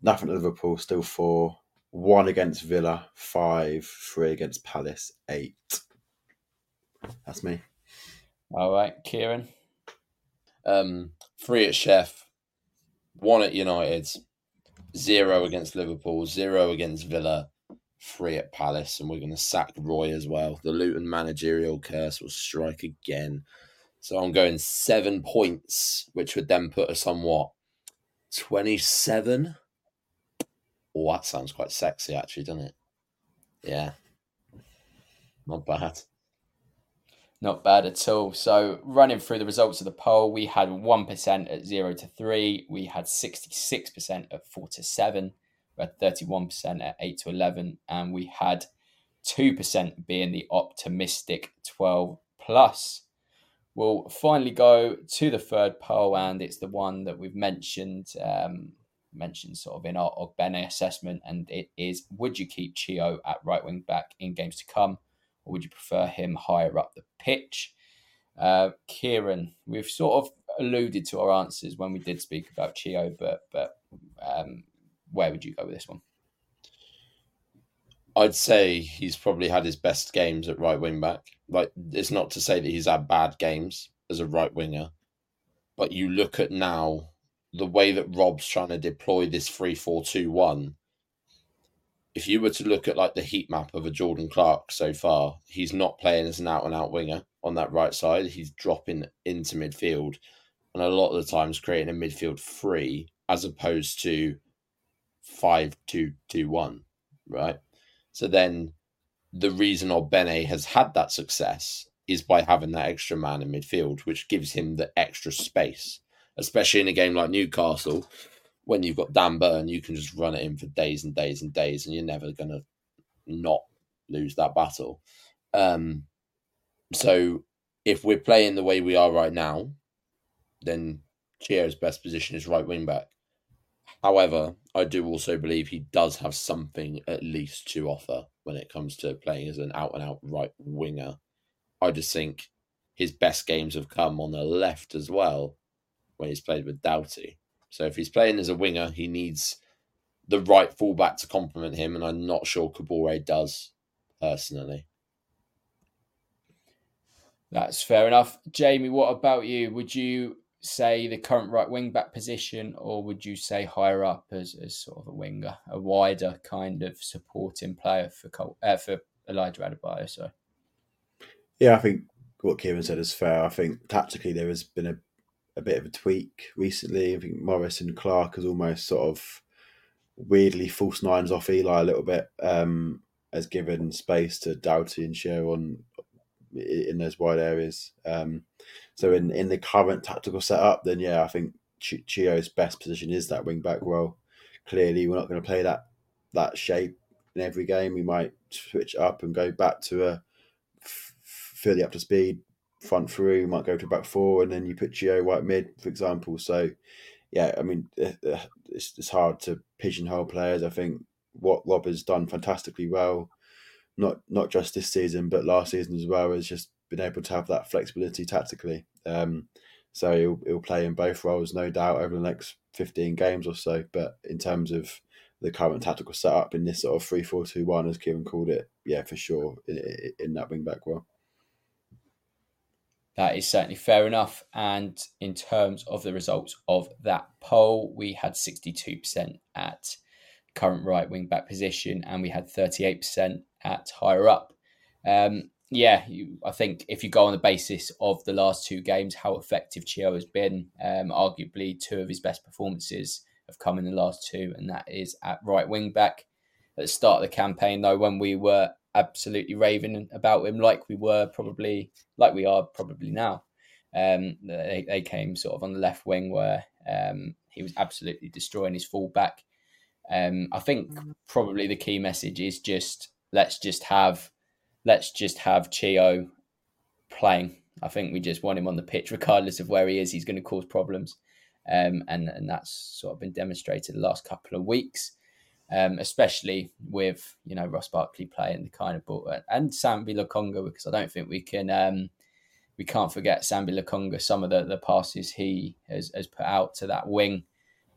nothing at Liverpool, still four, one against Villa, five, three against Palace, eight. That's me. All right, Kieran. Um, three at Sheff, one at United. Zero against Liverpool, zero against Villa, three at Palace, and we're going to sack Roy as well. The Luton managerial curse will strike again. So I'm going seven points, which would then put us on what? twenty-seven? Oh, that sounds quite sexy, actually, doesn't it? Yeah. Not bad. Not bad at all. So running through the results of the poll, we had one percent at zero to three. We had sixty-six percent at four to seven. We had thirty-one percent at eight to eleven. And we had two percent being the optimistic twelve plus. we'll finally go to the third poll, and it's the one that we've mentioned um, mentioned sort of in our Ogbene assessment, and it is, would you keep Chio at right wing back in games to come, or would you prefer him higher up the pitch? Uh, Kieran, we've sort of alluded to our answers when we did speak about Chio, but but um, where would you go with this one? I'd say he's probably had his best games at right wing back. Like, it's not to say that he's had bad games as a right winger, but you look at now the way that Rob's trying to deploy this three four two one. If you were to look at like the heat map of a Jordan Clark so far, he's not playing as an out and out winger on that right side. He's dropping into midfield, and a lot of the times creating a midfield three as opposed to five two two one, right? So then the reason Ogbene has had that success is by having that extra man in midfield, which gives him the extra space, especially in a game like Newcastle. When you've got Dan Burn, you can just run it in for days and days and days, and you're never going to not lose that battle. Um, so if we're playing the way we are right now, then Chio's best position is right wing back. However, I do also believe he does have something at least to offer when it comes to playing as an out-and-out right winger. I just think his best games have come on the left as well when he's played with Doughty. So if he's playing as a winger, he needs the right fullback to complement him, and I'm not sure Kaboré does, personally. That's fair enough. Jamie, what about you? Would you say the current right wing back position, or would you say higher up as, as sort of a winger, a wider kind of supporting player for Col- uh, for Elijah Adebayo? So, yeah, I think what Kieran said is fair. I think tactically there has been a, a bit of a tweak recently. I think Morris and Clark has almost sort of weirdly false nines off Eli a little bit, um, has given space to Doughty and Chio on in those wide areas. Um, so in, in the current tactical setup, then yeah, I think Ch- Chio's best position is that wing back role. Clearly, we're not going to play that that shape in every game. We might switch up and go back to a f- fairly up to speed front three. We might go to back four, and then you put Chio right mid, for example. So yeah, I mean, it's it's hard to pigeonhole players. I think what Rob has done fantastically well, Not not just this season, but last season as well, has just been able to have that flexibility tactically. Um, so he'll, he'll play in both roles, no doubt, over the next fifteen games or so. But in terms of the current tactical setup in this sort of three four two one, as Kieran called it, yeah, for sure, in, in that wing-back role. That is certainly fair enough. And in terms of the results of that poll, we had sixty-two percent at current right wing-back position, and we had thirty-eight percent at higher up. Um, yeah, you, I think if you go on the basis of the last two games, how effective Chio has been, um, arguably two of his best performances have come in the last two, and that is at right wing back. At the start of the campaign, though, when we were absolutely raving about him, like we were probably, like we are probably now, um, they, they came sort of on the left wing where um, he was absolutely destroying his fullback. Um, I think probably the key message is just let's just have let's just have Chio playing. I think we just want him on the pitch, regardless of where he is. He's going to cause problems, um, and and that's sort of been demonstrated the last couple of weeks, um, especially with you know Ross Barkley playing the kind of ball and Sambi Lokonga, because I don't think we can um, we can't forget Sambi Lokonga. Some of the, the passes he has, has put out to that wing.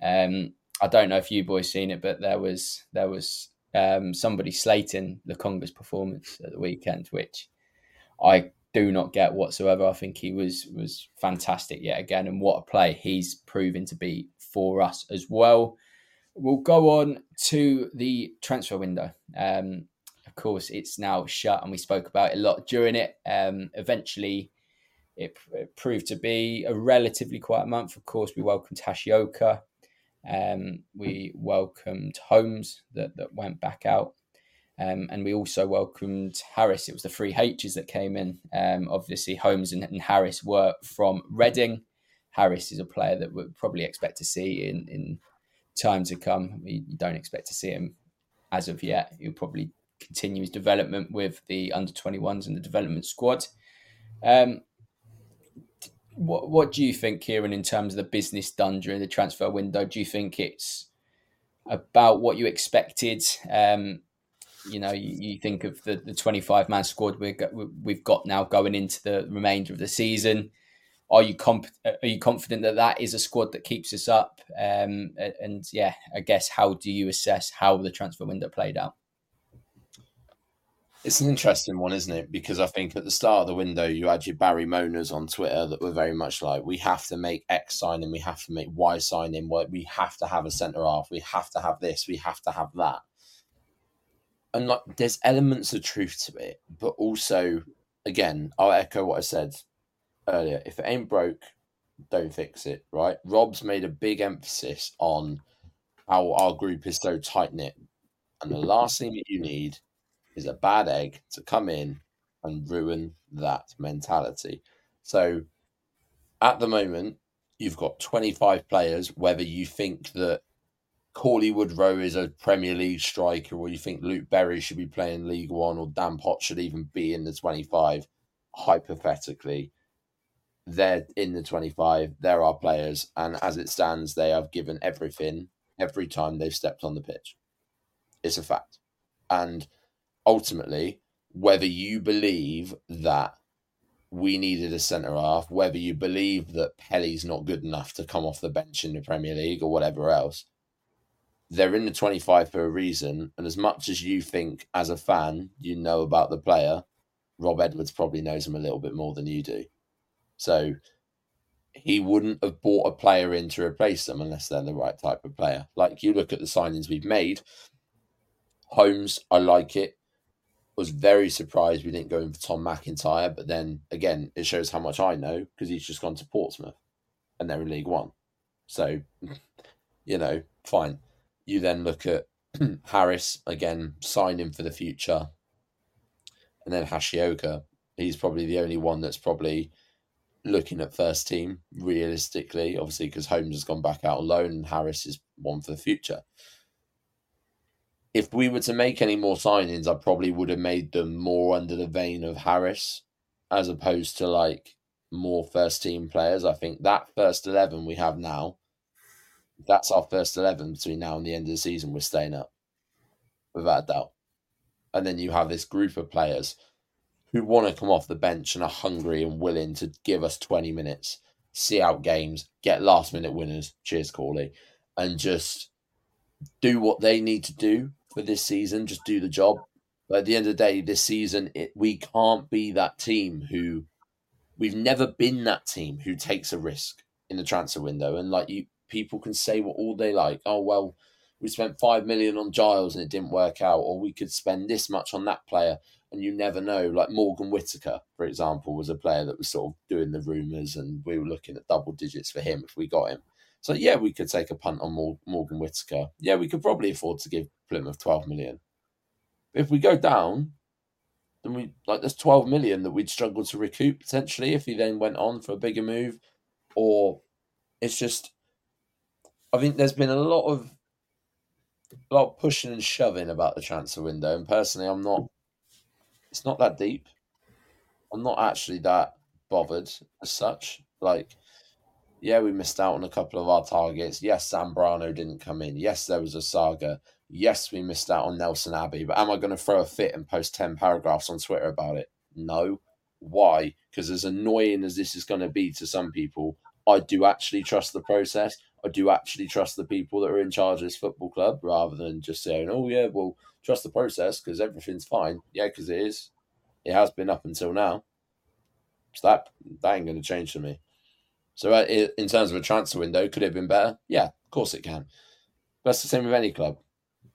Um, I don't know if you boys seen it, but there was there was um, somebody slating Lokonga's performance at the weekend, which I do not get whatsoever. I think he was was fantastic yet again, and what a play he's proven to be for us as well. We'll go on to the transfer window. Um, of course, it's now shut, and we spoke about it a lot during it. Um, eventually, it, it proved to be a relatively quiet month. Of course, we welcomed Hashioka. Um, we welcomed Holmes that, that went back out, um, and we also welcomed Harris. It was the three H's that came in. Um, obviously, Holmes and, and Harris were from Reading. Harris is a player that we'll probably expect to see in, in time to come. We don't expect to see him as of yet. He'll probably continue his development with the under twenty-ones and the development squad. Um, What what do you think, Kieran, in terms of the business done during the transfer window? Do you think it's about what you expected? Um, you know, you, you think of the, the twenty-five man squad we're, we've got now going into the remainder of the season. Are you comp- are you confident that that is a squad that keeps us up? Um, and yeah, I guess how do you assess how the transfer window played out? It's an interesting one, isn't it? Because I think at the start of the window, you had your Barry Moaners on Twitter that were very much like, we have to make X signing, we have to make Y signing, we have to have a centre-half, we have to have this, we have to have that. And like, there's elements of truth to it, but also, again, I'll echo what I said earlier. If it ain't broke, don't fix it, right? Rob's made a big emphasis on how our group is so tight-knit. And the last thing that you need is a bad egg to come in and ruin that mentality. So at the moment, you've got twenty-five players, whether you think that Corley Woodrow is a Premier League striker or you think Luke Berry should be playing League One or Dan Potts should even be in the twenty-five, hypothetically, they're in the twenty-five, there are players, and as it stands, they have given everything every time they've stepped on the pitch. It's a fact. And ultimately, whether you believe that we needed a centre-half, whether you believe that Pelly's not good enough to come off the bench in the Premier League or whatever else, they're in the twenty-five for a reason. And as much as you think, as a fan, you know about the player, Rob Edwards probably knows him a little bit more than you do. So he wouldn't have bought a player in to replace them unless they're the right type of player. Like, you look at the signings we've made. Holmes, I like it. Was very surprised we didn't go in for Tom McIntyre, but then again, it shows how much I know because he's just gone to Portsmouth and they're in League One. So, you know, fine. You then look at Harris, again, sign him for the future. And then Hashioka, he's probably the only one that's probably looking at first team realistically, obviously, because Holmes has gone back out alone and Harris is one for the future. If we were to make any more signings, I probably would have made them more under the vein of Harris as opposed to like more first team players. I think that first eleven we have now, that's our first eleven between now and the end of the season. We're staying up without a doubt. And then you have this group of players who want to come off the bench and are hungry and willing to give us twenty minutes, see out games, get last minute winners. Cheers, Corley. And just do what they need to do for this season, just do the job. But at the end of the day, this season, it, we can't be that team who we've never been that team who takes a risk in the transfer window. And like you, people can say what all they like. Oh, well, we spent five million on Giles and it didn't work out, or we could spend this much on that player. And you never know. Like Morgan Whittaker, for example, was a player that was sort of doing the rumours and we were looking at double digits for him if we got him. So, yeah, we could take a punt on Morgan Whittaker. Yeah, we could probably afford to give Plymouth twelve million. If we go down, then we like there's twelve million that we'd struggle to recoup potentially if he then went on for a bigger move. Or it's just, I think there's been a lot of a lot of pushing and shoving about the transfer window. And personally, I'm not, it's not that deep. I'm not actually that bothered as such. Like, yeah, we missed out on a couple of our targets. Yes, Zambrano didn't come in. Yes, there was a saga. Yes, we missed out on Nelson Abbey. But am I going to throw a fit and post ten paragraphs on Twitter about it? No. Why? Because as annoying as this is going to be to some people, I do actually trust the process. I do actually trust the people that are in charge of this football club rather than just saying, oh, yeah, well, trust the process because everything's fine. Yeah, because it is. It has been up until now. So that, that ain't going to change for me. So in terms of a transfer window, could it have been better? Yeah, of course it can. That's the same with any club.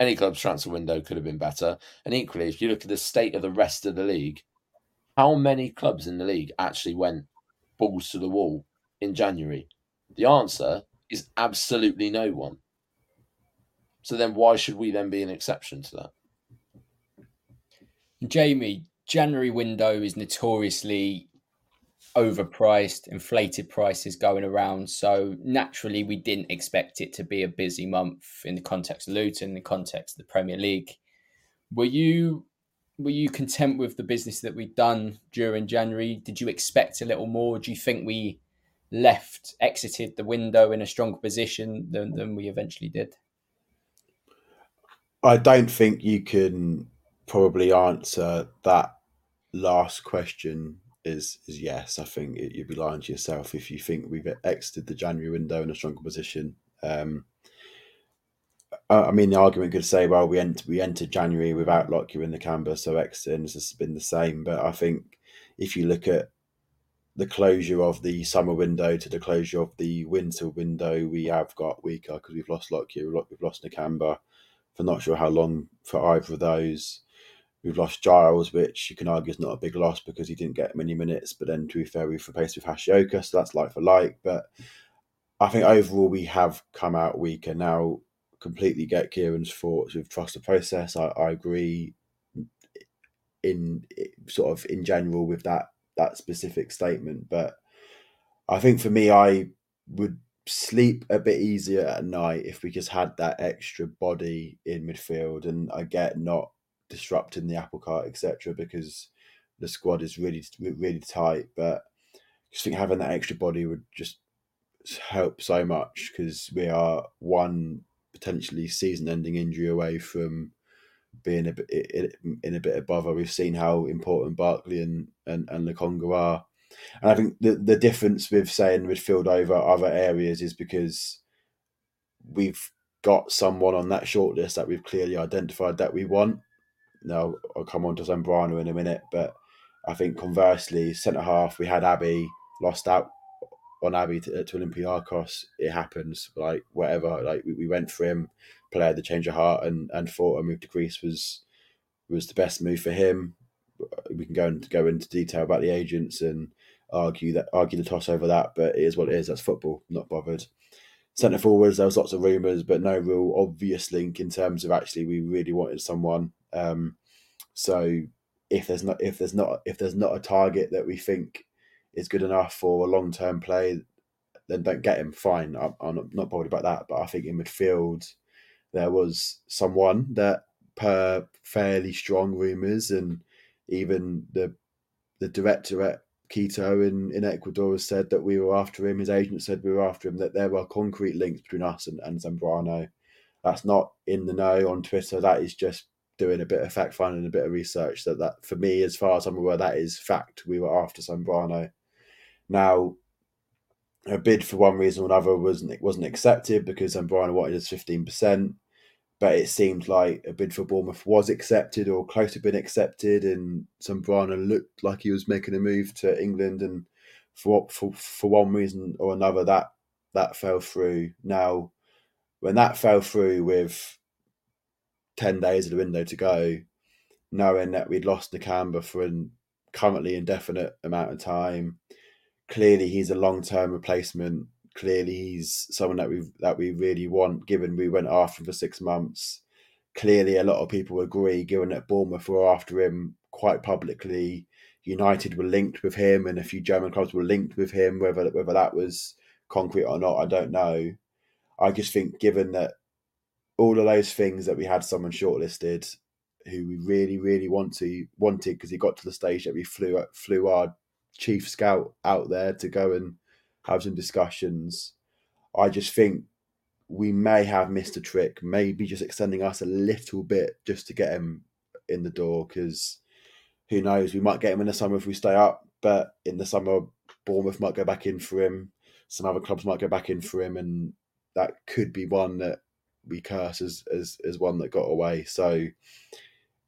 Any club's transfer window could have been better. And equally, if you look at the state of the rest of the league, how many clubs in the league actually went balls to the wall in January? The answer is absolutely no one. So then why should we then be an exception to that? Jamie, January window is notoriously overpriced, inflated prices going around. So naturally, we didn't expect it to be a busy month in the context of Luton, in the context of the Premier League. Were you were you content with the business that we'd done during January? Did you expect a little more? Do you think we left, exited the window in a stronger position than, than we eventually did? I don't think you can probably answer that last question is is yes. I think it, you'd be lying to yourself if you think we've exited the January window in a stronger position. Um, I, I mean, the argument could say, well, we, ent- we entered January without Lockyer in the camber, so exiting has been the same. But I think if you look at the closure of the summer window to the closure of the winter window, we have got weaker because we've lost Lockyer, we've lost Nakamba for not sure how long for either of those. We've lost Giles, which you can argue is not a big loss because he didn't get many minutes, but then to be fair, we've replaced with Hashioka, so that's like for like. But I think overall we have come out weaker. Now, completely get Kieran's thoughts with trust the process. I, I agree in sort of in general with that that specific statement, but I think for me, I would sleep a bit easier at night if we just had that extra body in midfield. And I get not disrupting the apple cart, et cetera, because the squad is really, really tight. But I just think having that extra body would just help so much, because we are one potentially season-ending injury away from being a bit in a bit above. We've seen how important Barkley and and, and Lokonga are. And I think the, the difference with saying midfield over other areas is because we've got someone on that shortlist that we've clearly identified that we want. Now, I'll come on to Zambrano in a minute, but I think conversely, centre-half, we had Abby, lost out on Abby to, to Olympiacos. It happens, like, whatever. Like, we, we went for him, played the change of heart, and, and thought a move to Greece was was the best move for him. We can go into go into detail about the agents and argue that argue the toss over that, but it is what it is. That's football. Not bothered. Centre forwards, there was lots of rumours, but no real obvious link in terms of actually we really wanted someone. Um, so if there's not if there's not if there's not a target that we think is good enough for a long term play, then don't get him. Fine, I'm, I'm not bothered about that. But I think in midfield there was someone that, per fairly strong rumours and even the the director at Quito in, in Ecuador has said that we were after him. His agent said we were after him, that there were concrete links between us and, and Zambrano. That's not in the know on Twitter. That is just doing a bit of fact-finding, a bit of research. That, that for me, as far as I'm aware, that is fact. We were after Zambrano. Now, a bid for one reason or another wasn't, wasn't accepted because Zambrano wanted us fifteen percent. But it seemed like a bid for Bournemouth was accepted or close to being accepted, and Zambrano looked like he was making a move to England, and for for, for one reason or another, that that fell through. Now, when that fell through with ten days of the window to go, knowing that we'd lost Nakamba for an currently indefinite amount of time, clearly he's a long-term replacement. Clearly, he's someone that we that we really want, given we went after him for six months. Clearly, a lot of people agree, given that Bournemouth were after him quite publicly. United were linked with him, and a few German clubs were linked with him. Whether whether that was concrete or not, I don't know. I just think, given that all of those things, that we had someone shortlisted who we really, really want to wanted, because he got to the stage that we flew flew our chief scout out there to go and have some discussions. I just think we may have missed a trick, maybe just extending us a little bit just to get him in the door, because who knows, we might get him in the summer if we stay up, but in the summer, Bournemouth might go back in for him, some other clubs might go back in for him, and that could be one that we curse as, as, as one that got away. So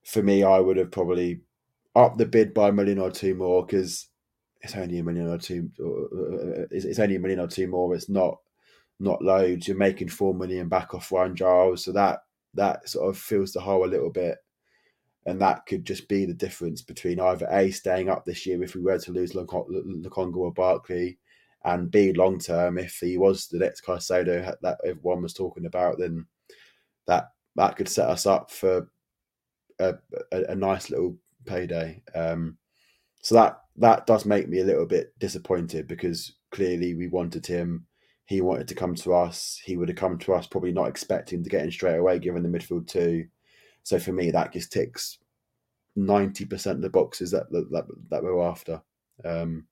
for me, I would have probably upped the bid by a million or two more, because it's only a million or two. Uh, it's, it's only a million or two more. It's not not loads. You're making four million back off Ryan Giles, so that that sort of fills the hole a little bit, and that could just be the difference between either A, staying up this year if we were to lose Lokonga or Barkley, and B, long term, if he was the next Caicedo that everyone was talking about, then that that could set us up for a a, a nice little payday. Um, so that. That does make me a little bit disappointed, because clearly we wanted him. He wanted to come to us. He would have come to us probably not expecting to get in straight away, given the midfield too. So for me, that just ticks ninety percent of the boxes that that, that we're after. Um,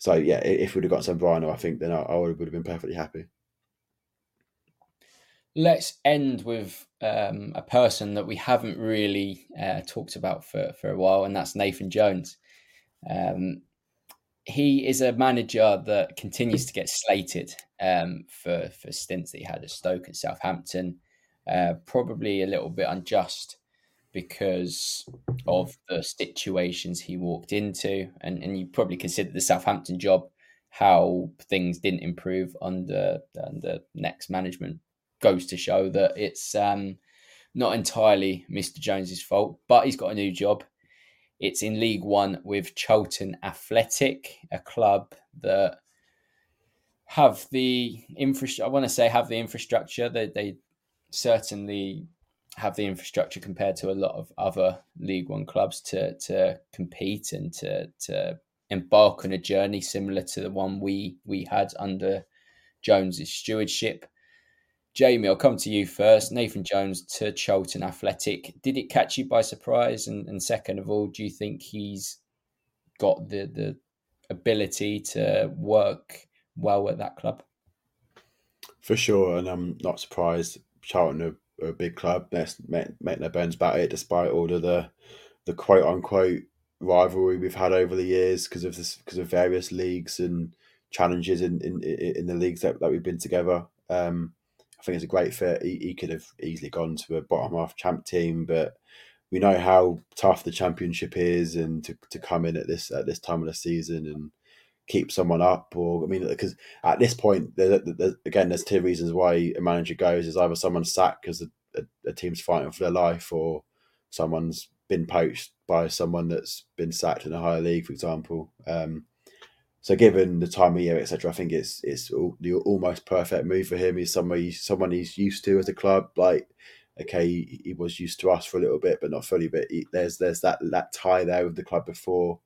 So yeah, if we'd have got Zambrano, I think then I, I would have been perfectly happy. Let's end with um, a person that we haven't really uh, talked about for, for a while, and that's Nathan Jones. Um, he is a manager that continues to get slated um, for, for stints that he had at Stoke and Southampton. Uh, probably a little bit unjust because of the situations he walked into. And, and you probably consider the Southampton job, how things didn't improve under, under next management. Goes to show that it's um, not entirely Mister Jones's fault, but he's got a new job. It's in League One with Charlton Athletic, a club that have the infrastructure. I want to say have the infrastructure. They, they certainly have the infrastructure compared to a lot of other League One clubs to to compete and to to embark on a journey similar to the one we we had under Jones's stewardship. Jamie, I'll come to you first. Nathan Jones to Charlton Athletic. Did it catch you by surprise? And, and second of all, do you think he's got the, the ability to work well at that club? For sure, and I'm not surprised. Charlton are, are a big club. They make their bones about it, despite all of the the quote unquote rivalry we've had over the years because of this, because of various leagues and challenges in in, in the leagues that, that we've been together. Um, I think it's a great fit. He, he could have easily gone to a bottom half champ team, but we know how tough the championship is, and to, to come in at this at this time of the season and keep someone up, or I mean, because at this point, there's, there's, again, there's two reasons why a manager goes: is either someone's sacked because a, a, a team's fighting for their life, or someone's been poached by someone that's been sacked in a higher league, for example. Um, So given the time of year, et cetera, I think it's it's all, the almost perfect move for him. He's somebody, someone he's used to as a club. Like, okay, he, he was used to us for a little bit, but not fully. But he, there's there's that, that tie there with the club before,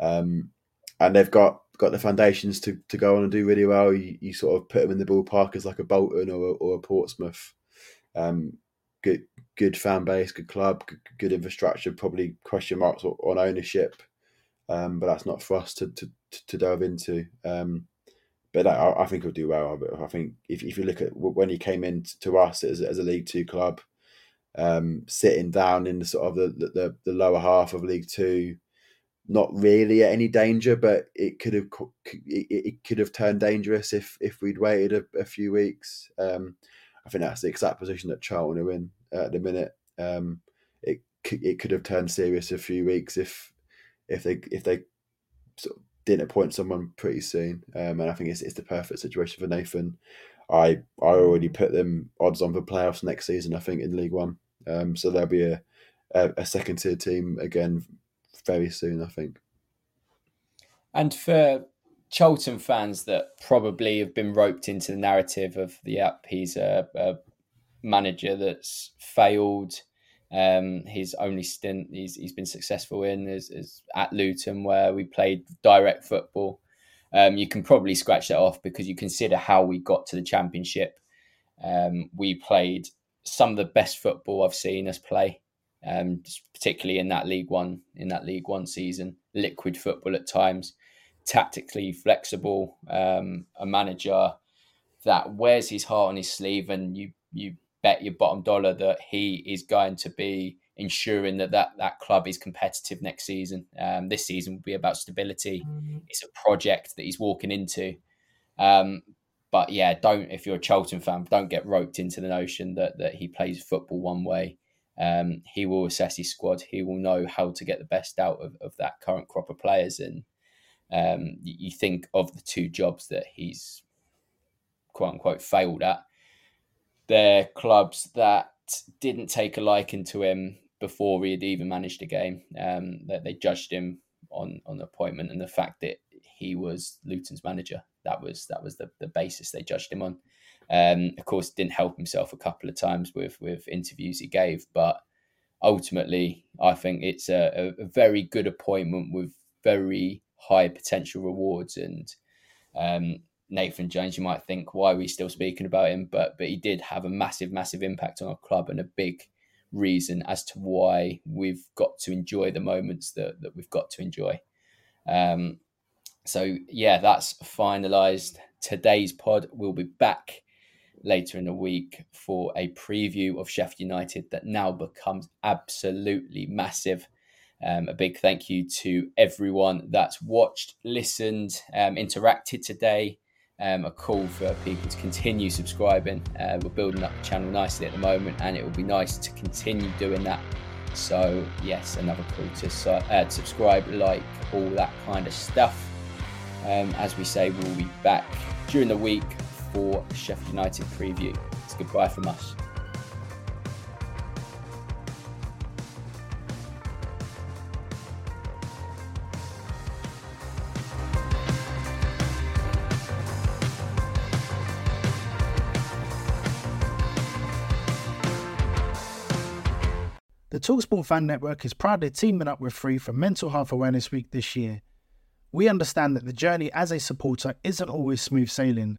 um, and they've got, got the foundations to, to go on and do really well. You, you sort of put them in the ballpark as like a Bolton or a, or a Portsmouth. Um, good good fan base, good club, good, good infrastructure. Probably question marks on ownership. Um, but that's not for us to to, to delve into. Um, but I, I think he'll do well. I think if if you look at when he came in to us as, as a League Two club, um, sitting down in the sort of the, the, the lower half of League Two, not really at any danger, but it could have it, it could have turned dangerous if if we'd waited a, a few weeks. Um, I think that's the exact position that Charlton are in at the minute. Um, it it could have turned serious a few weeks if. If they if they sort of didn't appoint someone pretty soon, um, and I think it's it's the perfect situation for Nathan. I I already put them odds on for playoffs next season. I think in League One, um, so there'll be a, a, a second tier team again very soon. I think. And for Charlton fans that probably have been roped into the narrative of the app, he's a, a manager that's failed. Um, his only stint he's, he's been successful in is, is at Luton, where we played direct football. Um, you can probably scratch that off because you consider how we got to the championship. Um, we played some of the best football I've seen us play, um, particularly in that League One in that League One season. Liquid football at times, tactically flexible. Um, a manager that wears his heart on his sleeve, and you you. bet your bottom dollar that he is going to be ensuring that that, that club is competitive next season. Um, this season will be about stability. Mm-hmm. It's a project that he's walking into. Um, but yeah, don't, if you're a Charlton fan, don't get roped into the notion that, that he plays football one way. Um, he will assess his squad. He will know how to get the best out of, of that current crop of players. And um, you think of the two jobs that he's quote unquote failed at. They're clubs that didn't take a liking to him before he had even managed a game. Um, that they judged him on on appointment and the fact that he was Luton's manager. That was that was the, the basis they judged him on. Um, of course, didn't help himself a couple of times with with interviews he gave, but ultimately, I think it's a, a very good appointment with very high potential rewards and. Um, Nathan Jones, you might think, why are we still speaking about him? But but he did have a massive, massive impact on our club and a big reason as to why we've got to enjoy the moments that, that we've got to enjoy. Um, So, yeah, that's finalised today's pod. We'll be back later in the week for a preview of Sheffield United that now becomes absolutely massive. Um, a big thank you to everyone that's watched, listened, um, interacted today. Um, a call for people to continue subscribing. Uh, we're building up the channel nicely at the moment, and it will be nice to continue doing that. So, yes, another call to su- uh, subscribe, like, all that kind of stuff. Um, as we say, we'll be back during the week for Sheffield United preview. It's goodbye from us. The TalkSport Fan Network is proudly teaming up with Free for Mental Health Awareness Week this year. We understand that the journey as a supporter isn't always smooth sailing,